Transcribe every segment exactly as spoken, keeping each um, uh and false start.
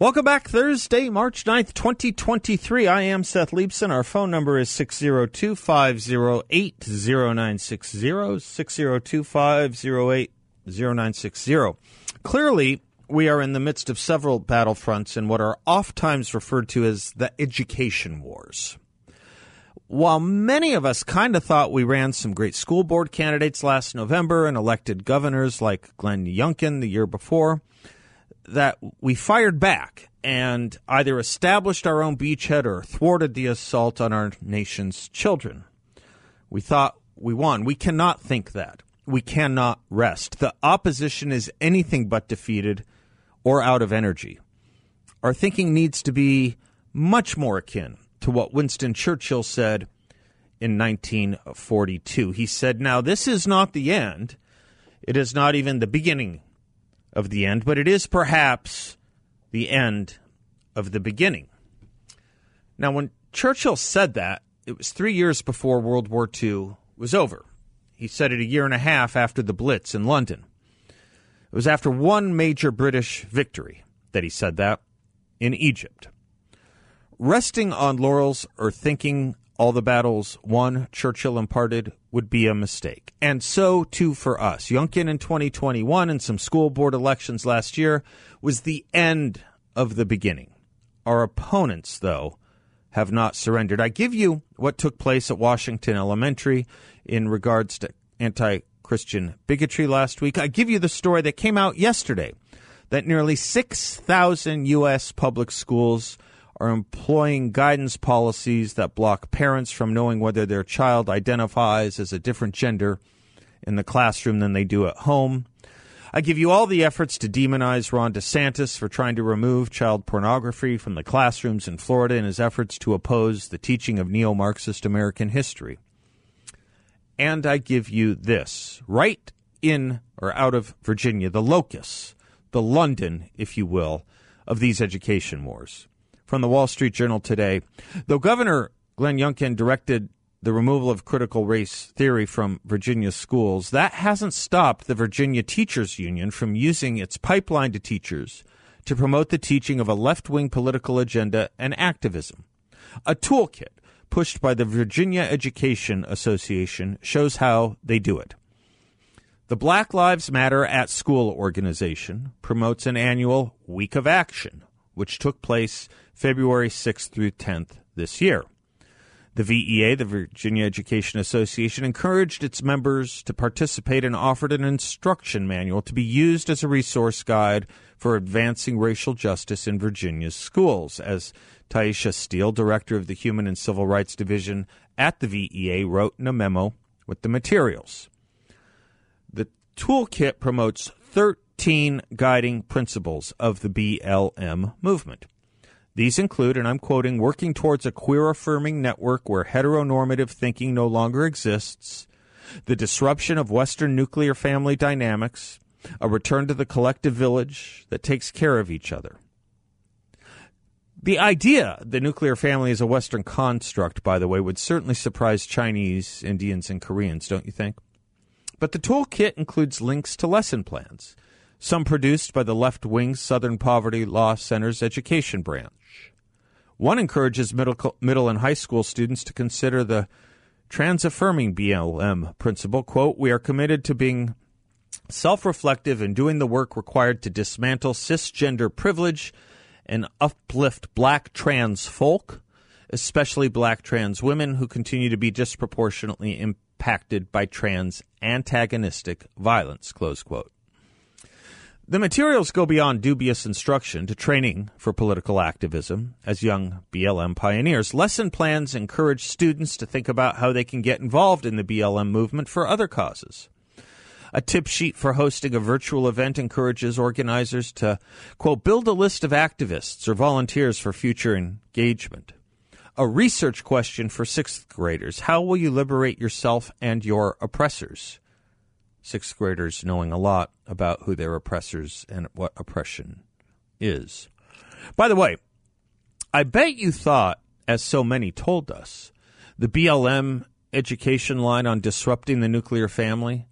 Welcome back. Thursday, March ninth, twenty twenty-three. I am Seth Leibson. Our phone number is six oh two, five oh eight, oh nine six oh, six oh two, five oh eight, oh nine six oh. Clearly, we are in the midst of several battlefronts in what are oft-times referred to as the education wars. While many of us kind of thought we ran some great school board candidates last November and elected governors like Glenn Youngkin the year before, that we fired back and either established our own beachhead or thwarted the assault on our nation's children. We thought we won. We cannot think that. We cannot rest. The opposition is anything but defeated or out of energy. Our thinking needs to be much more akin to what Winston Churchill said in nineteen forty-two. He said, now this is not the end. It is not even the beginning of the end, but it is perhaps the end of the beginning. Now, when Churchill said that, it was three years before World War Two was over. He said it a year and a half after the Blitz in London. It was after one major British victory that he said that, in Egypt. Resting on laurels or thinking all the battles won, Churchill imparted, would be a mistake. And so, too, for us. Youngkin in twenty twenty-one and some school board elections last year was the end of the beginning. Our opponents, though, have not surrendered. I give you what took place at Washington Elementary in regards to anti-Christian bigotry last week. I give you the story that came out yesterday that nearly six thousand U S public schools are employing guidance policies that block parents from knowing whether their child identifies as a different gender in the classroom than they do at home. I give you all the efforts to demonize Ron DeSantis for trying to remove child pornography from the classrooms in Florida in his efforts to oppose the teaching of neo-Marxist American history. And I give you this, right in or out of Virginia, the locus, the London, if you will, of these education wars. From the Wall Street Journal today, though Governor Glenn Youngkin directed the removal of critical race theory from Virginia schools, that hasn't stopped the Virginia Teachers Union from using its pipeline to teachers to promote the teaching of a left-wing political agenda and activism. A toolkit pushed by the Virginia Education Association shows how they do it. The Black Lives Matter at School organization promotes an annual Week of Action, which took place February sixth through tenth this year. The V E A, the Virginia Education Association, encouraged its members to participate and offered an instruction manual to be used as a resource guide for advancing racial justice in Virginia's schools, as Taisha Steele, director of the Human and Civil Rights Division at the V E A, wrote in a memo with the materials. The toolkit promotes thirteen guiding principles of the B L M movement. These include, and I'm quoting, working towards a queer-affirming network where heteronormative thinking no longer exists, the disruption of Western nuclear family dynamics, a return to the collective village that takes care of each other. The idea the nuclear family is a Western construct, by the way, would certainly surprise Chinese, Indians, and Koreans, don't you think? But the toolkit includes links to lesson plans, some produced by the left-wing Southern Poverty Law Center's education branch. One encourages middle, middle and high school students to consider the trans-affirming B L M principle, quote, we are committed to being self-reflective and doing the work required to dismantle cisgender privilege and uplift black trans folk, especially black trans women who continue to be disproportionately impacted by trans antagonistic violence, close quote. The materials go beyond dubious instruction to training for political activism as young B L M pioneers. Lesson plans encourage students to think about how they can get involved in the B L M movement for other causes. A tip sheet for hosting a virtual event encourages organizers to, quote, build a list of activists or volunteers for future engagement. A research question for sixth graders. How will you liberate yourself and your oppressors? Sixth graders knowing a lot about who their oppressors and what oppression is. By the way, I bet you thought, as so many told us, the B L M education line on disrupting the nuclear family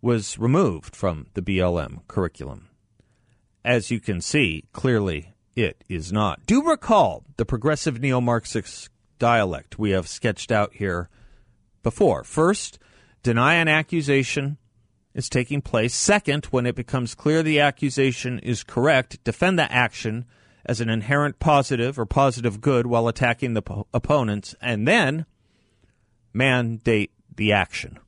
was removed from the B L M curriculum. As you can see, clearly it is not. Do recall the progressive neo-Marxist dialect we have sketched out here before. First, deny an accusation is taking place. Second, when it becomes clear the accusation is correct, defend the action as an inherent positive or positive good while attacking the po- opponents, and then mandate the action.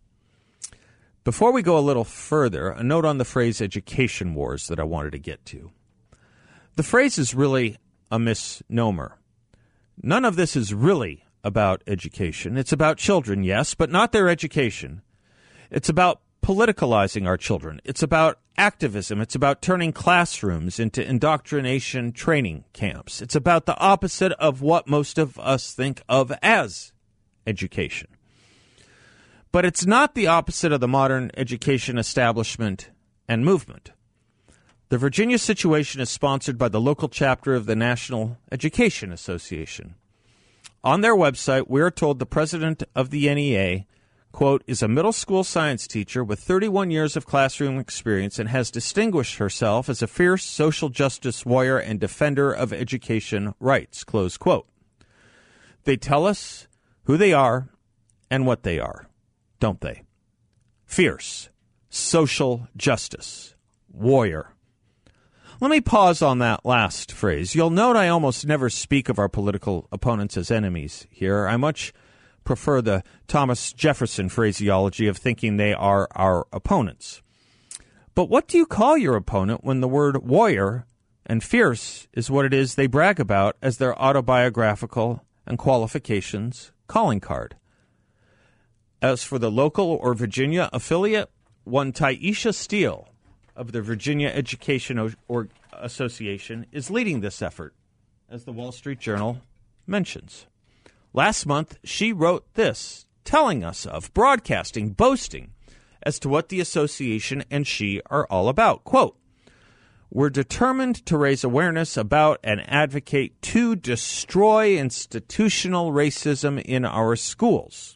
Before we go a little further, a note on the phrase education wars that I wanted to get to. The phrase is really a misnomer. None of this is really about education. It's about children, yes, but not their education. It's about politicalizing our children. It's about activism. It's about turning classrooms into indoctrination training camps. It's about the opposite of what most of us think of as education. But it's not the opposite of the modern education establishment and movement. The Virginia situation is sponsored by the local chapter of the National Education Association. On their website, we are told the president of the N E A, quote, is a middle school science teacher with thirty-one years of classroom experience and has distinguished herself as a fierce social justice warrior and defender of education rights, close quote. They tell us who they are and what they are, don't they? Fierce social justice warrior. Let me pause on that last phrase. You'll note I almost never speak of our political opponents as enemies here. I much prefer the Thomas Jefferson phraseology of thinking they are our opponents. But what do you call your opponent when the word warrior and fierce is what it is they brag about as their autobiographical and qualifications calling card? As for the local or Virginia affiliate, one Taisha Steele of the Virginia Education o- or Association is leading this effort, as the Wall Street Journal mentions. Last month, she wrote this, telling us of, broadcasting, boasting as to what the association and she are all about. Quote, we're determined to raise awareness about and advocate to destroy institutional racism in our schools.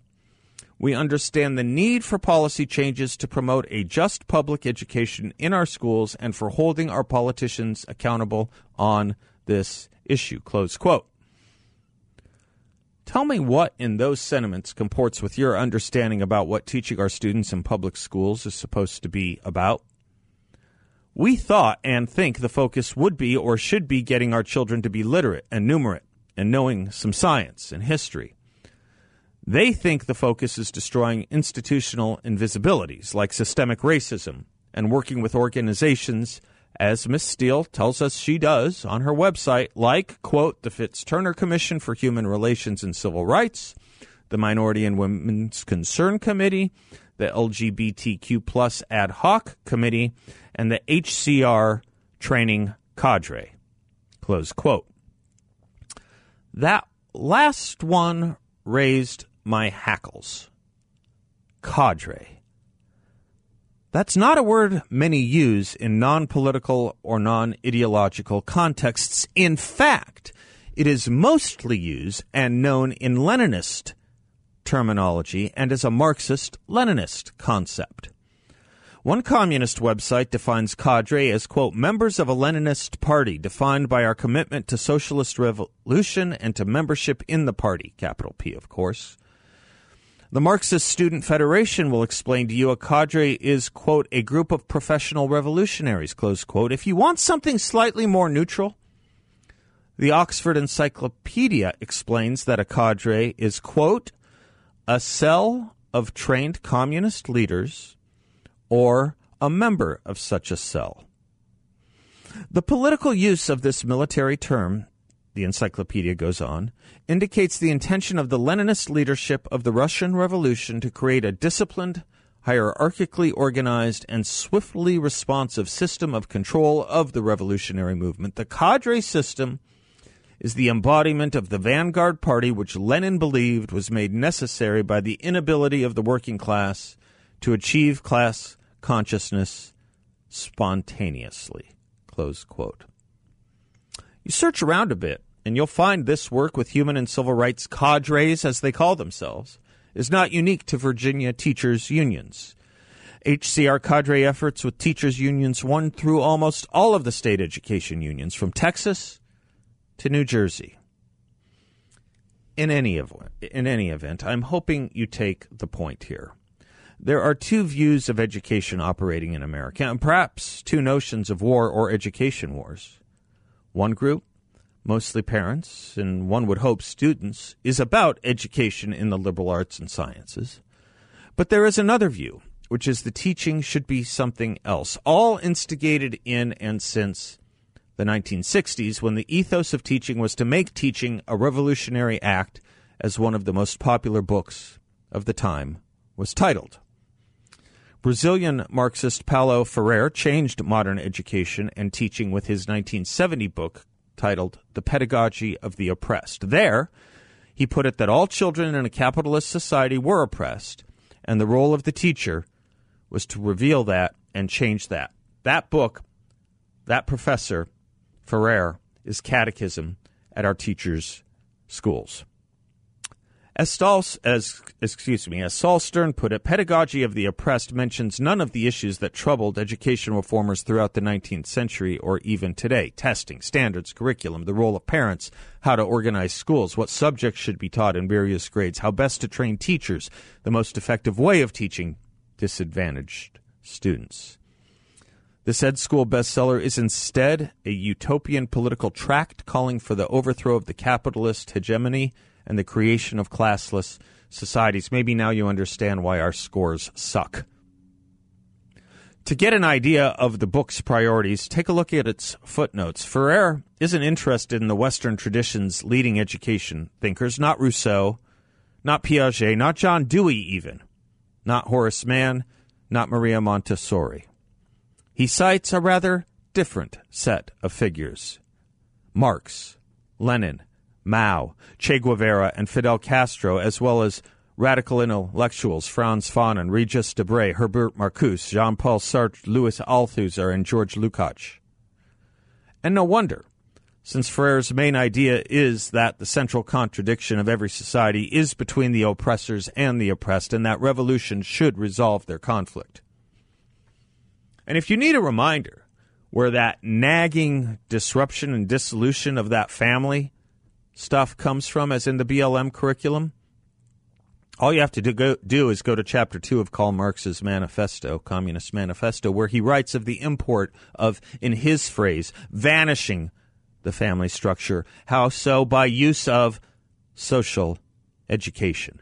We understand the need for policy changes to promote a just public education in our schools and for holding our politicians accountable on this issue, close quote. Tell me what in those sentiments comports with your understanding about what teaching our students in public schools is supposed to be about. We thought and think the focus would be or should be getting our children to be literate and numerate and knowing some science and history. They think the focus is destroying institutional invisibilities like systemic racism and working with organizations, as Miz Steele tells us she does on her website, like, quote, the Fitz-Turner Commission for Human Relations and Civil Rights, the Minority and Women's Concern Committee, the L G B T Q plus ad hoc committee, and the H C R training cadre, close quote. That last one raised my hackles. Cadre. That's not a word many use in non-political or non-ideological contexts. In fact, it is mostly used and known in Leninist terminology and as a Marxist-Leninist concept. One communist website defines cadre as, quote, members of a Leninist party defined by our commitment to socialist revolution and to membership in the party, capital P, of course. The Marxist Student Federation will explain to you a cadre is, quote, a group of professional revolutionaries, close quote. If you want something slightly more neutral, the Oxford Encyclopedia explains that a cadre is, quote, a cell of trained communist leaders or a member of such a cell. The political use of this military term, the encyclopedia goes on, indicates the intention of the Leninist leadership of the Russian Revolution to create a disciplined, hierarchically organized, and swiftly responsive system of control of the revolutionary movement. The cadre system is the embodiment of the vanguard party, which Lenin believed was made necessary by the inability of the working class to achieve class consciousness spontaneously, close quote. You search around a bit, and you'll find this work with human and civil rights cadres, as they call themselves, is not unique to Virginia teachers' unions. H C R cadre efforts with teachers' unions won through almost all of the state education unions, from Texas to New Jersey. In any of, in any event, I'm hoping you take the point here. There are two views of education operating in America, and perhaps two notions of war or education wars. One group, mostly parents, and one would hope students, is about education in the liberal arts and sciences. But there is another view, which is the teaching should be something else, all instigated in and since the nineteen sixties, when the ethos of teaching was to make teaching a revolutionary act, as one of the most popular books of the time was titled. Brazilian Marxist Paulo Freire changed modern education and teaching with his nineteen seventy book titled The Pedagogy of the Oppressed. There, he put it that all children in a capitalist society were oppressed, and the role of the teacher was to reveal that and change that. That book, that professor, Ferrer, is catechism at our teachers' schools. As Saul, as, excuse me, as Saul Stern put it, Pedagogy of the Oppressed mentions none of the issues that troubled education reformers throughout the nineteenth century or even today. Testing, standards, curriculum, the role of parents, how to organize schools, what subjects should be taught in various grades, how best to train teachers, the most effective way of teaching disadvantaged students. This Ed School bestseller is instead a utopian political tract calling for the overthrow of the capitalist hegemony and the creation of classless societies. Maybe now you understand why our scores suck. To get an idea of the book's priorities, take a look at its footnotes. Ferrer isn't interested in the Western tradition's leading education thinkers, not Rousseau, not Piaget, not John Dewey even, not Horace Mann, not Maria Montessori. He cites a rather different set of figures: Marx, Lenin, Mao, Che Guevara, and Fidel Castro, as well as radical intellectuals Franz Fanon, Regis Debray, Herbert Marcuse, Jean-Paul Sartre, Louis Althusser, and George Lukács. And no wonder, since Freire's main idea is that the central contradiction of every society is between the oppressors and the oppressed, and that revolution should resolve their conflict. And if you need a reminder where that nagging disruption and dissolution of that family stuff comes from, as in the B L M curriculum, all you have to do, go, do is go to Chapter two of Karl Marx's Manifesto, Communist Manifesto, where he writes of the import of, in his phrase, vanishing the family structure. How so? By use of social education.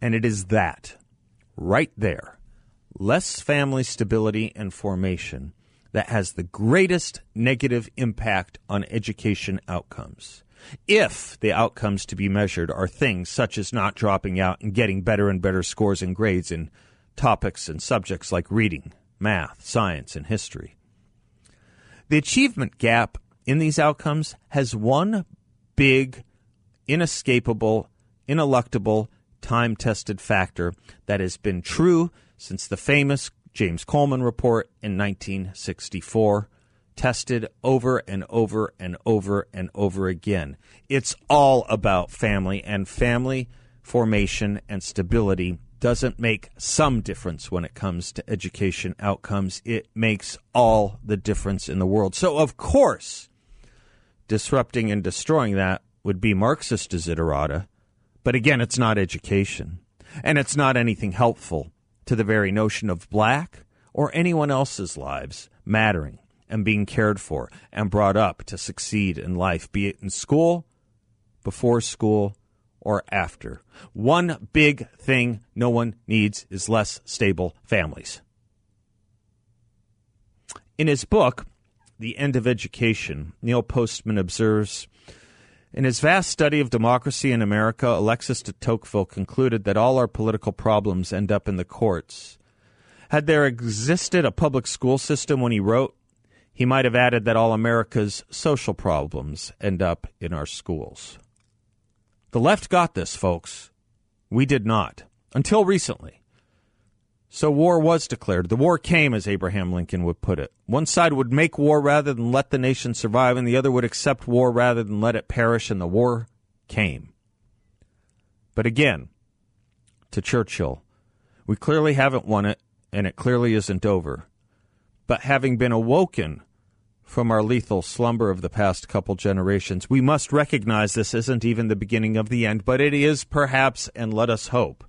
And it is that, right there, less family stability and formation that has the greatest negative impact on education outcomes, if the outcomes to be measured are things such as not dropping out and getting better and better scores and grades in topics and subjects like reading, math, science, and history. The achievement gap in these outcomes has one big, inescapable, ineluctable, time-tested factor that has been true since the famous James Coleman report in nineteen sixty-four, tested over and over and over and over again. It's all about family, and family formation and stability doesn't make some difference when it comes to education outcomes. It makes all the difference in the world. So, of course, disrupting and destroying that would be Marxist desiderata. But again, it's not education, and it's not anything helpful to the very notion of black or anyone else's lives mattering and being cared for and brought up to succeed in life, be it in school, before school, or after. One big thing no one needs is less stable families. In his book, The End of Education, Neil Postman observes, in his vast study of democracy in America, Alexis de Tocqueville concluded that all our political problems end up in the courts. Had there existed a public school system when he wrote, he might have added that all America's social problems end up in our schools. The left got this, folks. We did not, until recently. So war was declared. The war came, as Abraham Lincoln would put it. One side would make war rather than let the nation survive, and the other would accept war rather than let it perish, and the war came. But again, to Churchill, we clearly haven't won it, and it clearly isn't over. But having been awoken from our lethal slumber of the past couple generations. We must recognize this isn't even the beginning of the end, but it is perhaps, and let us hope,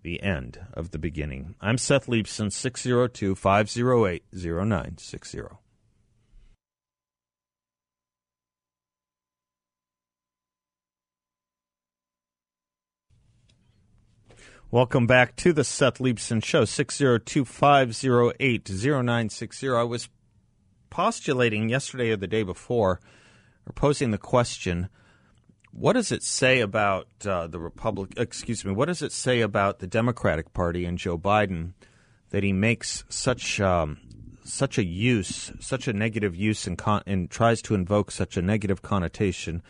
the end of the beginning. I'm Seth Leibson, six oh two, five oh eight, oh nine six oh. Welcome back to the Seth Leibson Show, six oh two, five oh eight, oh nine six oh. I was postulating yesterday or the day before, or posing the question, what does it say about uh, the Republic? Excuse me, what does it say about the Democratic Party and Joe Biden that he makes such um, such a use, such a negative use, and, con- and tries to invoke such a negative connotation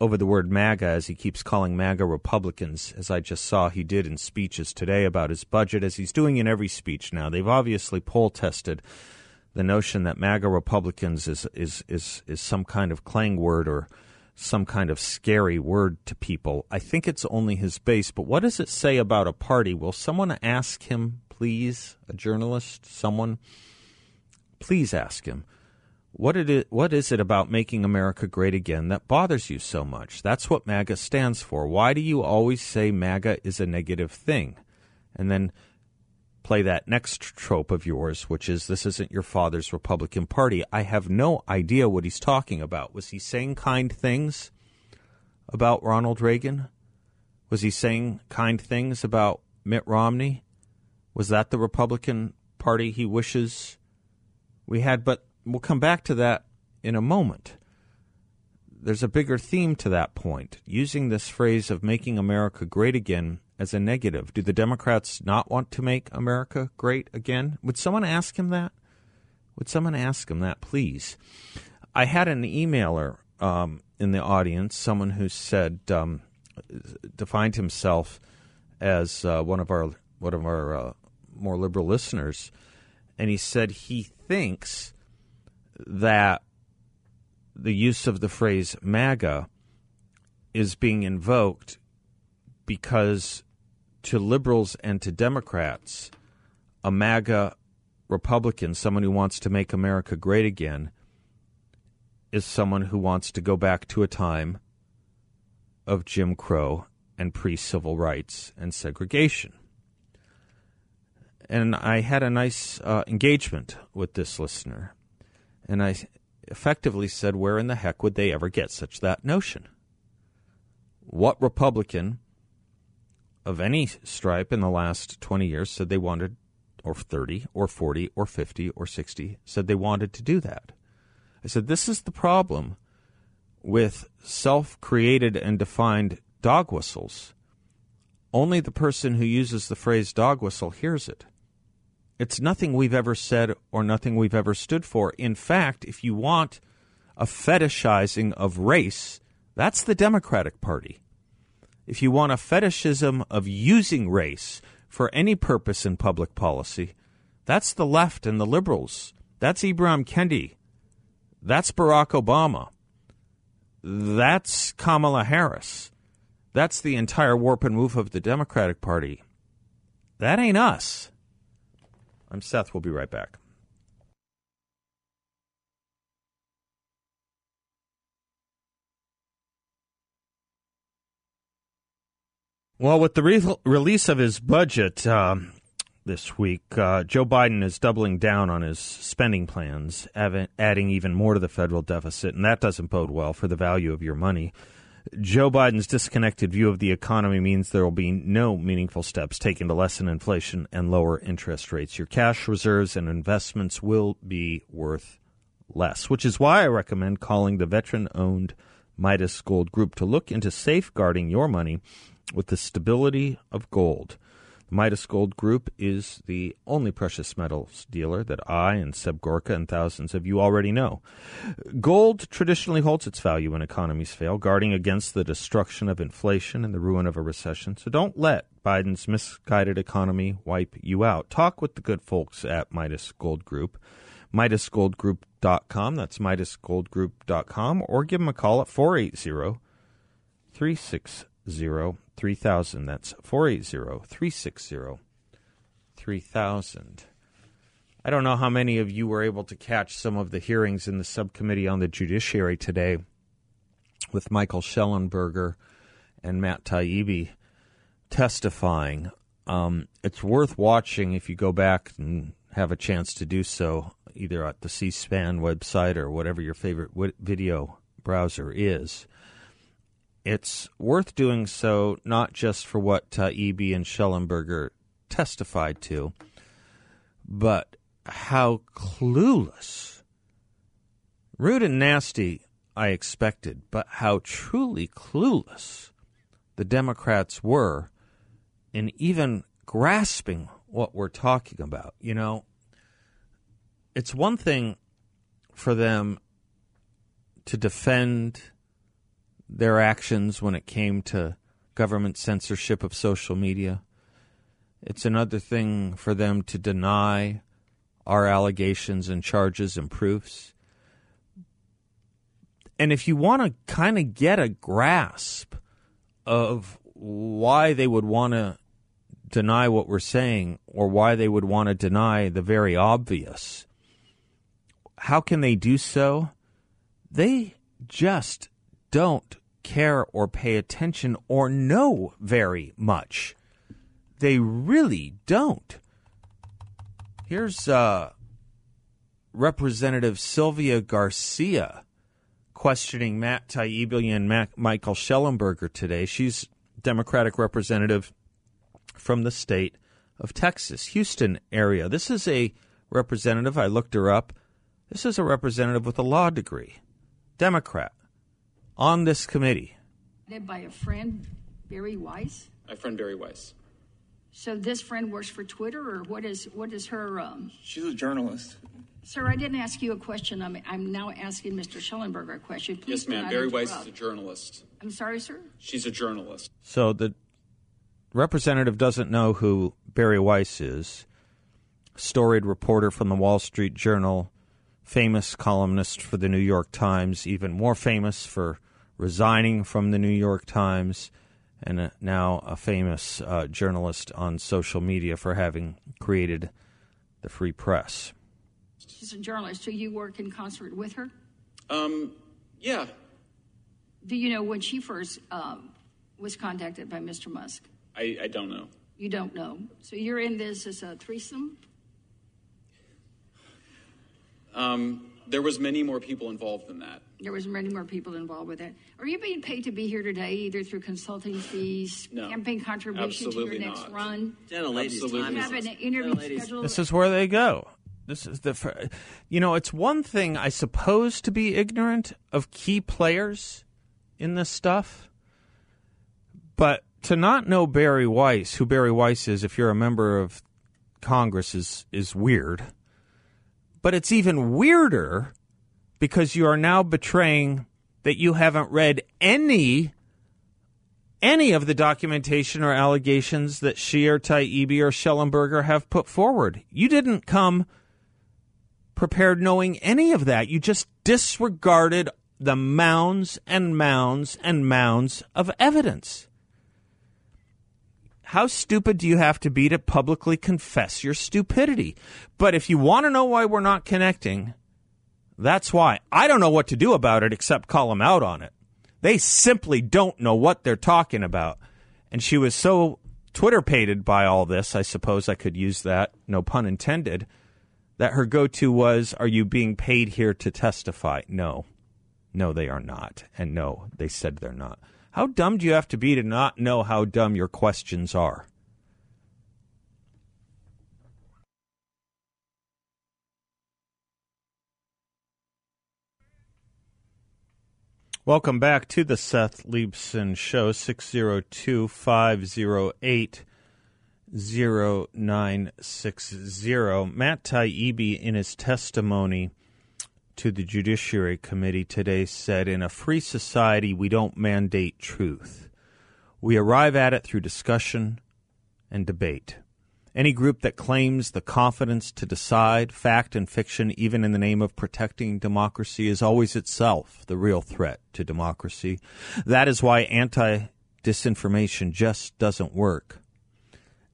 over the word MAGA, as he keeps calling MAGA Republicans, as I just saw he did in speeches today about his budget, as he's doing in every speech now. They've obviously poll tested the notion that MAGA Republicans is is is is some kind of clang word or some kind of scary word to people. I think it's only his base, but what does it say about a party? Will someone ask him, please, a journalist, someone, please ask him, what it is, what is it about making America great again that bothers you so much? That's what MAGA stands for. Why do you always say MAGA is a negative thing? And then play that next trope of yours, which is this isn't your father's Republican Party. I have no idea what he's talking about. Was he saying kind things about Ronald Reagan? Was he saying kind things about Mitt Romney? Was that the Republican Party he wishes we had? But we'll come back to that in a moment. There's a bigger theme to that point, using this phrase of making America great again as a negative. Do the Democrats not want to make America great again? Would someone ask him that? Would someone ask him that, please? I had an emailer um, in the audience, someone who said, um, defined himself as uh, one of our one of our uh, more liberal listeners, and he said he thinks that the use of the phrase MAGA is being invoked because to liberals and to Democrats, a MAGA Republican, someone who wants to make America great again, is someone who wants to go back to a time of Jim Crow and pre-civil rights and segregation. And I had a nice uh, engagement with this listener, and I effectively said, where in the heck would they ever get such that notion? What Republican of any stripe in the last twenty years said they wanted, or thirty, or forty, or fifty, or sixty, said they wanted to do that? I said, this is the problem with self-created and defined dog whistles. Only the person who uses the phrase dog whistle hears it. It's nothing we've ever said or nothing we've ever stood for. In fact, if you want a fetishizing of race, that's the Democratic Party. If you want a fetishism of using race for any purpose in public policy, that's the left and the liberals. That's Ibram Kendi. That's Barack Obama. That's Kamala Harris. That's the entire warp and woof of the Democratic Party. That ain't us. I'm Seth. We'll be right back. Well, with the re- release of his budget um, this week, uh, Joe Biden is doubling down on his spending plans, av- adding even more to the federal deficit, and that doesn't bode well for the value of your money. Joe Biden's disconnected view of the economy means there will be no meaningful steps taken to lessen inflation and lower interest rates. Your cash reserves and investments will be worth less, which is why I recommend calling the veteran-owned Midas Gold Group to look into safeguarding your money with the stability of gold. The Midas Gold Group is the only precious metals dealer that I and Seb Gorka and thousands of you already know. Gold traditionally holds its value when economies fail, guarding against the destruction of inflation and the ruin of a recession. So don't let Biden's misguided economy wipe you out. Talk with the good folks at Midas Gold Group. Midas Gold Group dot com. That's Midas Gold Group dot com. Or give them a call at four eight zero, three six zero, three thousand. That's four eight zero, three six zero, three thousand. I don't know how many of you were able to catch some of the hearings in the subcommittee on the judiciary today with Michael Schellenberger and Matt Taibbi testifying. Um, it's worth watching if you go back and have a chance to do so, either at the C-SPAN website or whatever your favorite video browser is. It's worth doing so not just for what Taibbi and Schellenberger testified to, but how clueless, rude and nasty I expected, but how truly clueless the Democrats were in even grasping what we're talking about. You know, it's one thing for them to defend their actions when it came to government censorship of social media. It's another thing for them to deny our allegations and charges and proofs. And if you want to kind of get a grasp of why they would want to deny what we're saying, or why they would want to deny the very obvious, how can they do so? They just don't care or pay attention or know very much. They really don't. Here's uh, Representative Sylvia Garcia questioning Matt Taibbi and Mac- Michael Schellenberger today. She's Democratic representative from the state of Texas, Houston area. This is a representative, I looked her up, this is a representative with a law degree, Democrat, on this committee. By a friend, Barry Weiss? My friend Barry Weiss. So this friend works for Twitter, or what is what is her... Um... She's a journalist. Sir, I didn't ask you a question. I'm, I'm now asking Mister Schellenberger a question. Please yes, ma'am. Barry Weiss is a journalist. I'm sorry, sir? She's a journalist. So the representative doesn't know who Barry Weiss is, storied reporter from the Wall Street Journal, famous columnist for the New York Times, even more famous for resigning from the New York Times, and a, now a famous uh, journalist on social media for having created the Free Press. She's a journalist. Do you work in concert with her? Um, yeah. Do you know when she first um, was contacted by Mister Musk? I, I don't know. You don't know. So you're in this as a threesome? Um, there was many more people involved than that. There was many more people involved with that. Are you being paid to be here today, either through consulting fees, no, campaign contribution to your next not. run? Absolutely time not. Have an interview scheduled. This is where they go. This is the, you know, it's one thing, I suppose, to be ignorant of key players in this stuff, but to not know Barry Weiss, who Barry Weiss is, if you're a member of Congress, is is weird. But it's even weirder because you are now betraying that you haven't read any any of the documentation or allegations that she or Taibbi or Schellenberger have put forward. You didn't come prepared knowing any of that. You just disregarded the mounds and mounds and mounds of evidence. How stupid do you have to be to publicly confess your stupidity? But if you want to know why we're not connecting, that's why. I don't know what to do about it except call them out on it. They simply don't know what they're talking about. And she was so Twitter-pated by all this, I suppose I could use that, no pun intended, that her go-to was, are you being paid here to testify? No. No, they are not. And no, they said they're not. How dumb do you have to be to not know how dumb your questions are? Welcome back to the Seth Leibson Show, six oh two, five oh eight, oh nine six oh. Matt Taibbi, in his testimony to the Judiciary Committee today, said, in a free society, we don't mandate truth. We arrive at it through discussion and debate. Any group that claims the confidence to decide fact and fiction, even in the name of protecting democracy, is always itself the real threat to democracy. That is why anti-disinformation just doesn't work.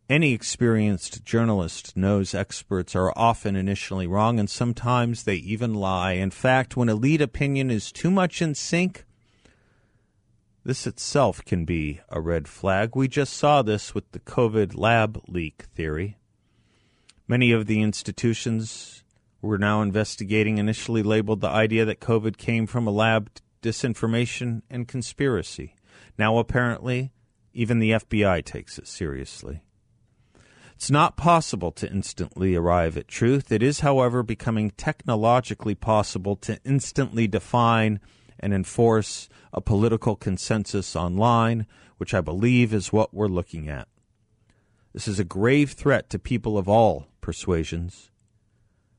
Any experienced journalist knows experts are often initially wrong, and sometimes they even lie. In fact, when a lead opinion is too much in sync, this itself can be a red flag. We just saw this with the COVID lab leak theory. Many of the institutions we're now investigating initially labeled the idea that COVID came from a lab disinformation and conspiracy. Now, apparently, even the F B I takes it seriously. It's not possible to instantly arrive at truth. It is, however, becoming technologically possible to instantly define and enforce a political consensus online, which I believe is what we're looking at. This is a grave threat to people of all persuasions.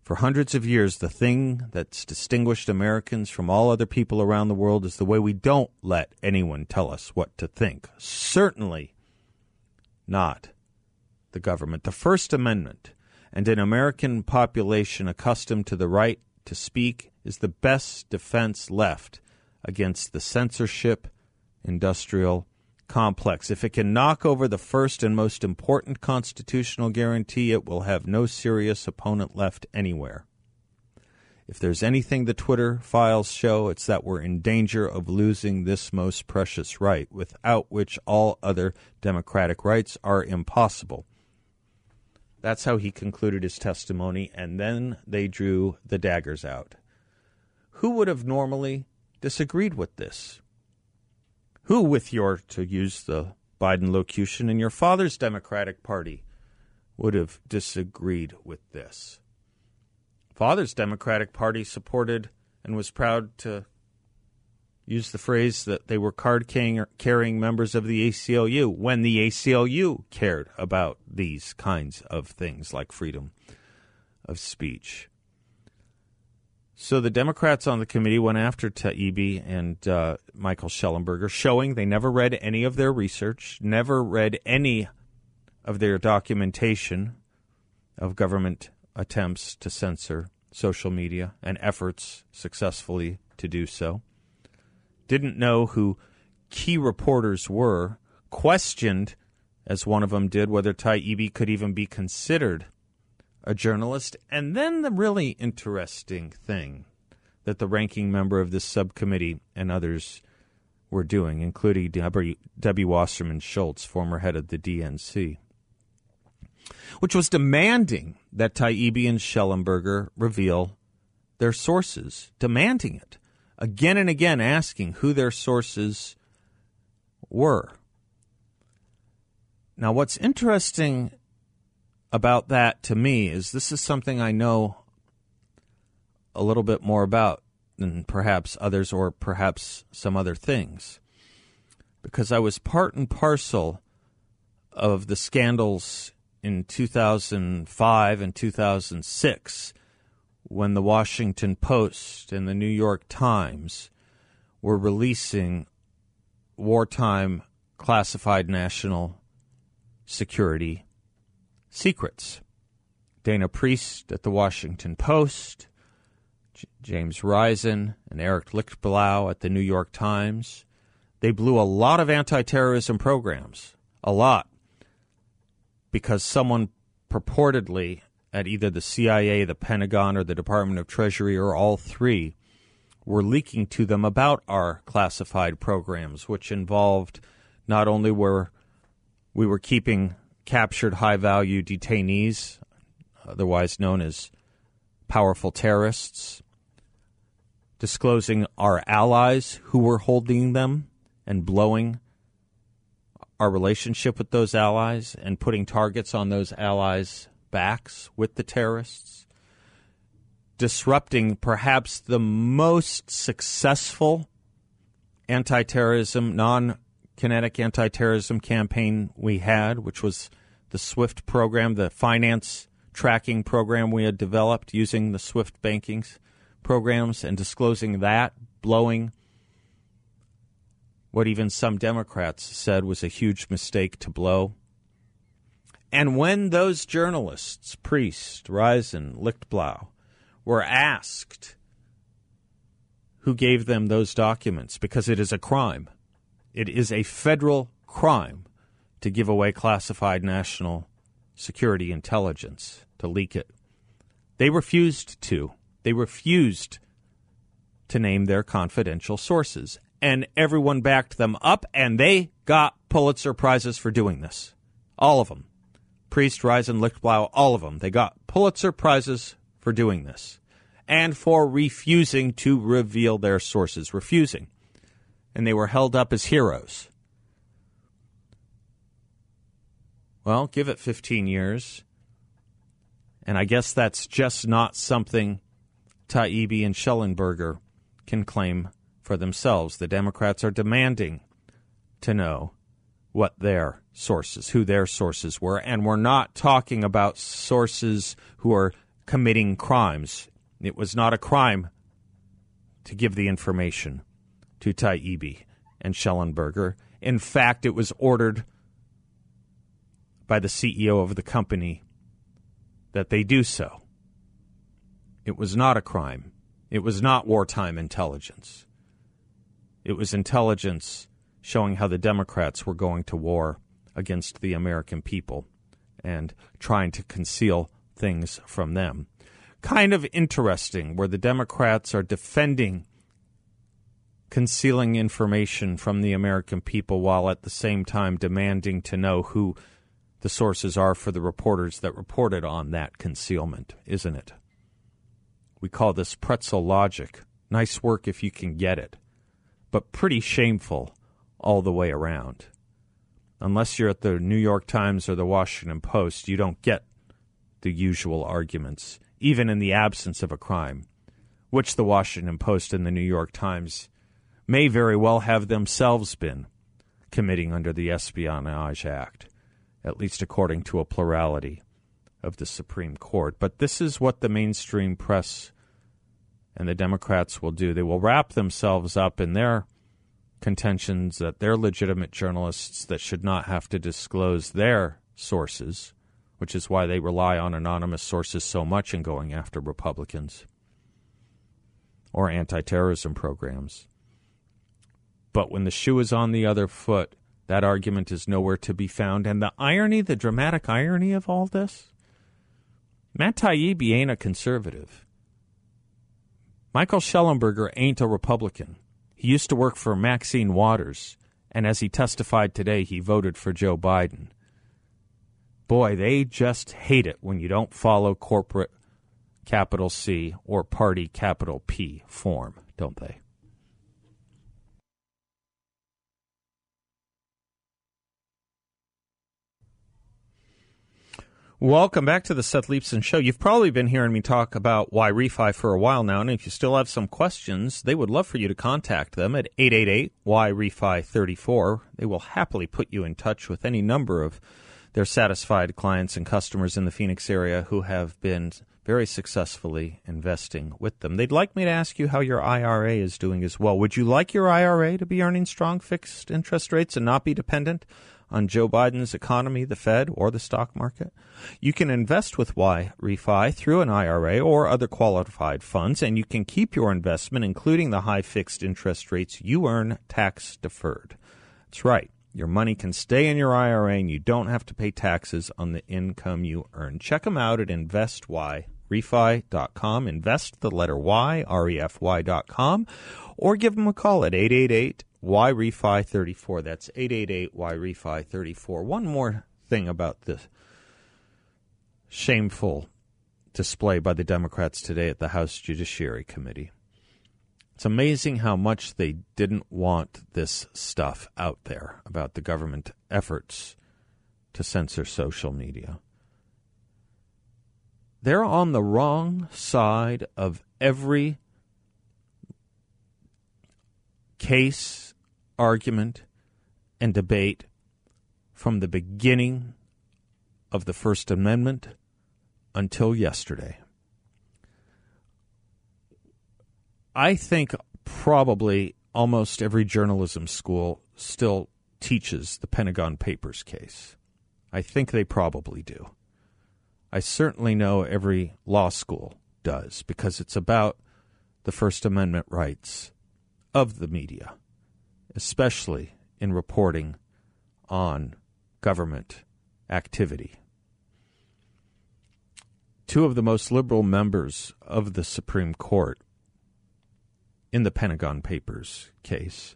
For hundreds of years, the thing that's distinguished Americans from all other people around the world is the way we don't let anyone tell us what to think. Certainly not the government. The First Amendment and an American population accustomed to the right to speak is the best defense left against the censorship industrial complex. If it can knock over the first and most important constitutional guarantee, it will have no serious opponent left anywhere. If there's anything the Twitter files show, it's that we're in danger of losing this most precious right, without which all other democratic rights are impossible. That's how he concluded his testimony, and then they drew the daggers out. Who would have normally disagreed with this? Who, with your, to use the Biden locution, in your father's Democratic Party would have disagreed with this? Father's Democratic Party supported and was proud to use the phrase that they were card-carrying members of the A C L U when the A C L U cared about these kinds of things like freedom of speech. So the Democrats on the committee went after Taibbi and uh, Michael Schellenberger, showing they never read any of their research, never read any of their documentation of government attempts to censor social media and efforts successfully to do so. Didn't know who key reporters were, questioned, as one of them did, whether Taibbi could even be considered a journalist. And then the really interesting thing that the ranking member of this subcommittee and others were doing, including Debbie, Debbie Wasserman Schultz, former head of the D N C, which was demanding that Taibbi and Schellenberger reveal their sources, demanding it. Again and again asking who their sources were. Now, what's interesting about that to me is this is something I know a little bit more about than perhaps others or perhaps some other things, because I was part and parcel of the scandals in two thousand five and two thousand six when the Washington Post and the New York Times were releasing wartime classified national security secrets. Dana Priest at the Washington Post, J- James Risen, and Eric Lichtblau at the New York Times. They blew a lot of anti-terrorism programs, a lot, because someone purportedly at either the C I A, the Pentagon, or the Department of Treasury, or all three, were leaking to them about our classified programs, which involved not only were we were keeping captured high-value detainees, otherwise known as powerful terrorists, disclosing our allies who were holding them and blowing our relationship with those allies and putting targets on those allies' backs with the terrorists, disrupting perhaps the most successful anti-terrorism, non-kinetic anti-terrorism campaign we had, which was the SWIFT program, the finance tracking program we had developed using the SWIFT banking programs, and disclosing that, blowing what even some Democrats said was a huge mistake to blow. And when those journalists, Priest, Risen, Lichtblau, were asked who gave them those documents, because it is a crime, it is a federal crime to give away classified national security intelligence to leak it. They refused to. They refused to name their confidential sources. And everyone backed them up, and they got Pulitzer Prizes for doing this. All of them. Priest, Risen, Lichtblau, all of them. They got Pulitzer Prizes for doing this and for refusing to reveal their sources. Refusing. And they were held up as heroes. Well, give it fifteen years. And I guess that's just not something Taibbi and Schellenberger can claim for themselves. The Democrats are demanding to know what their sources, who their sources were. And we're not talking about sources who are committing crimes. It was not a crime to give the information to Taibbi and Schellenberger. In fact, it was ordered by the C E O of the company that they do so. It was not a crime. It was not wartime intelligence. It was intelligence showing how the Democrats were going to war against the American people and trying to conceal things from them. Kind of interesting where the Democrats are defending concealing information from the American people while at the same time demanding to know who the sources are for the reporters that reported on that concealment, isn't it? We call this pretzel logic. Nice work if you can get it, but pretty shameful all the way around. Unless you're at the New York Times or the Washington Post, you don't get the usual arguments, even in the absence of a crime, which the Washington Post and the New York Times may very well have themselves been committing under the Espionage Act, at least according to a plurality of the Supreme Court. But this is what the mainstream press and the Democrats will do. They will wrap themselves up in their contentions that they're legitimate journalists that should not have to disclose their sources, which is why they rely on anonymous sources so much in going after Republicans or anti-terrorism programs. But when the shoe is on the other foot, that argument is nowhere to be found. And the irony, the dramatic irony of all this, Matt Taibbi ain't a conservative. Michael Schellenberger ain't a Republican. He used to work for Maxine Waters, and as he testified today, he voted for Joe Biden. Boy, they just hate it when you don't follow corporate capital C or party capital P form, don't they? Welcome back to the Seth Leibson Show. You've probably been hearing me talk about why refi for a while now, and if you still have some questions, they would love for you to contact them at eight eight eight Y R E F I three four. They will happily put you in touch with any number of their satisfied clients and customers in the Phoenix area who have been very successfully investing with them. They'd like me to ask you how your I R A is doing as well. Would you like your I R A to be earning strong fixed interest rates and not be dependent on Joe Biden's economy, the Fed, or the stock market? You can invest with Y R E F I through an I R A or other qualified funds, and you can keep your investment, including the high fixed interest rates you earn, tax deferred. That's right. Your money can stay in your I R A, and you don't have to pay taxes on the income you earn. Check them out at invest Y R E F I dot com, invest the letter Y, R E F Y dot com, or give them a call at eight eight eight Y R E F I three four. That's eight eight eight Y R E F I three four. One more thing about this shameful display by the Democrats today at the House Judiciary Committee. It's amazing how much they didn't want this stuff out there about the government efforts to censor social media. They're on the wrong side of every case, argument, and debate from the beginning of the First Amendment until yesterday. I think probably almost every journalism school still teaches the Pentagon Papers case. I think they probably do. I certainly know every law school does, because it's about the First Amendment rights of the media, especially in reporting on government activity. two of the most liberal members of the Supreme Court in the Pentagon Papers case,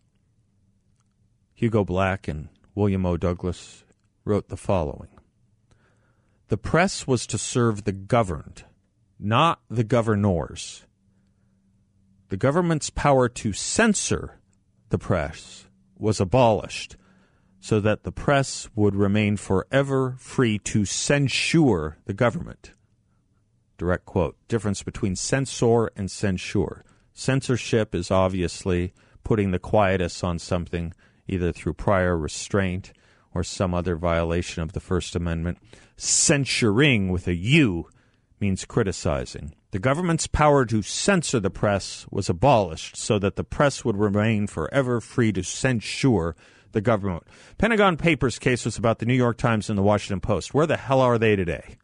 Hugo Black and William O. Douglas, wrote the following. The press was to serve the governed, not the governors. The government's power to censor the press was abolished so that the press would remain forever free to censure the government. Direct quote. Difference between censor and censure. Censorship is obviously putting the quietus on something, either through prior restraint or some other violation of the First Amendment. Censuring with a U means criticizing. The government's power to censor the press was abolished so that the press would remain forever free to censure the government. Pentagon Papers case was about the New York Times and the Washington Post. Where the hell are they today?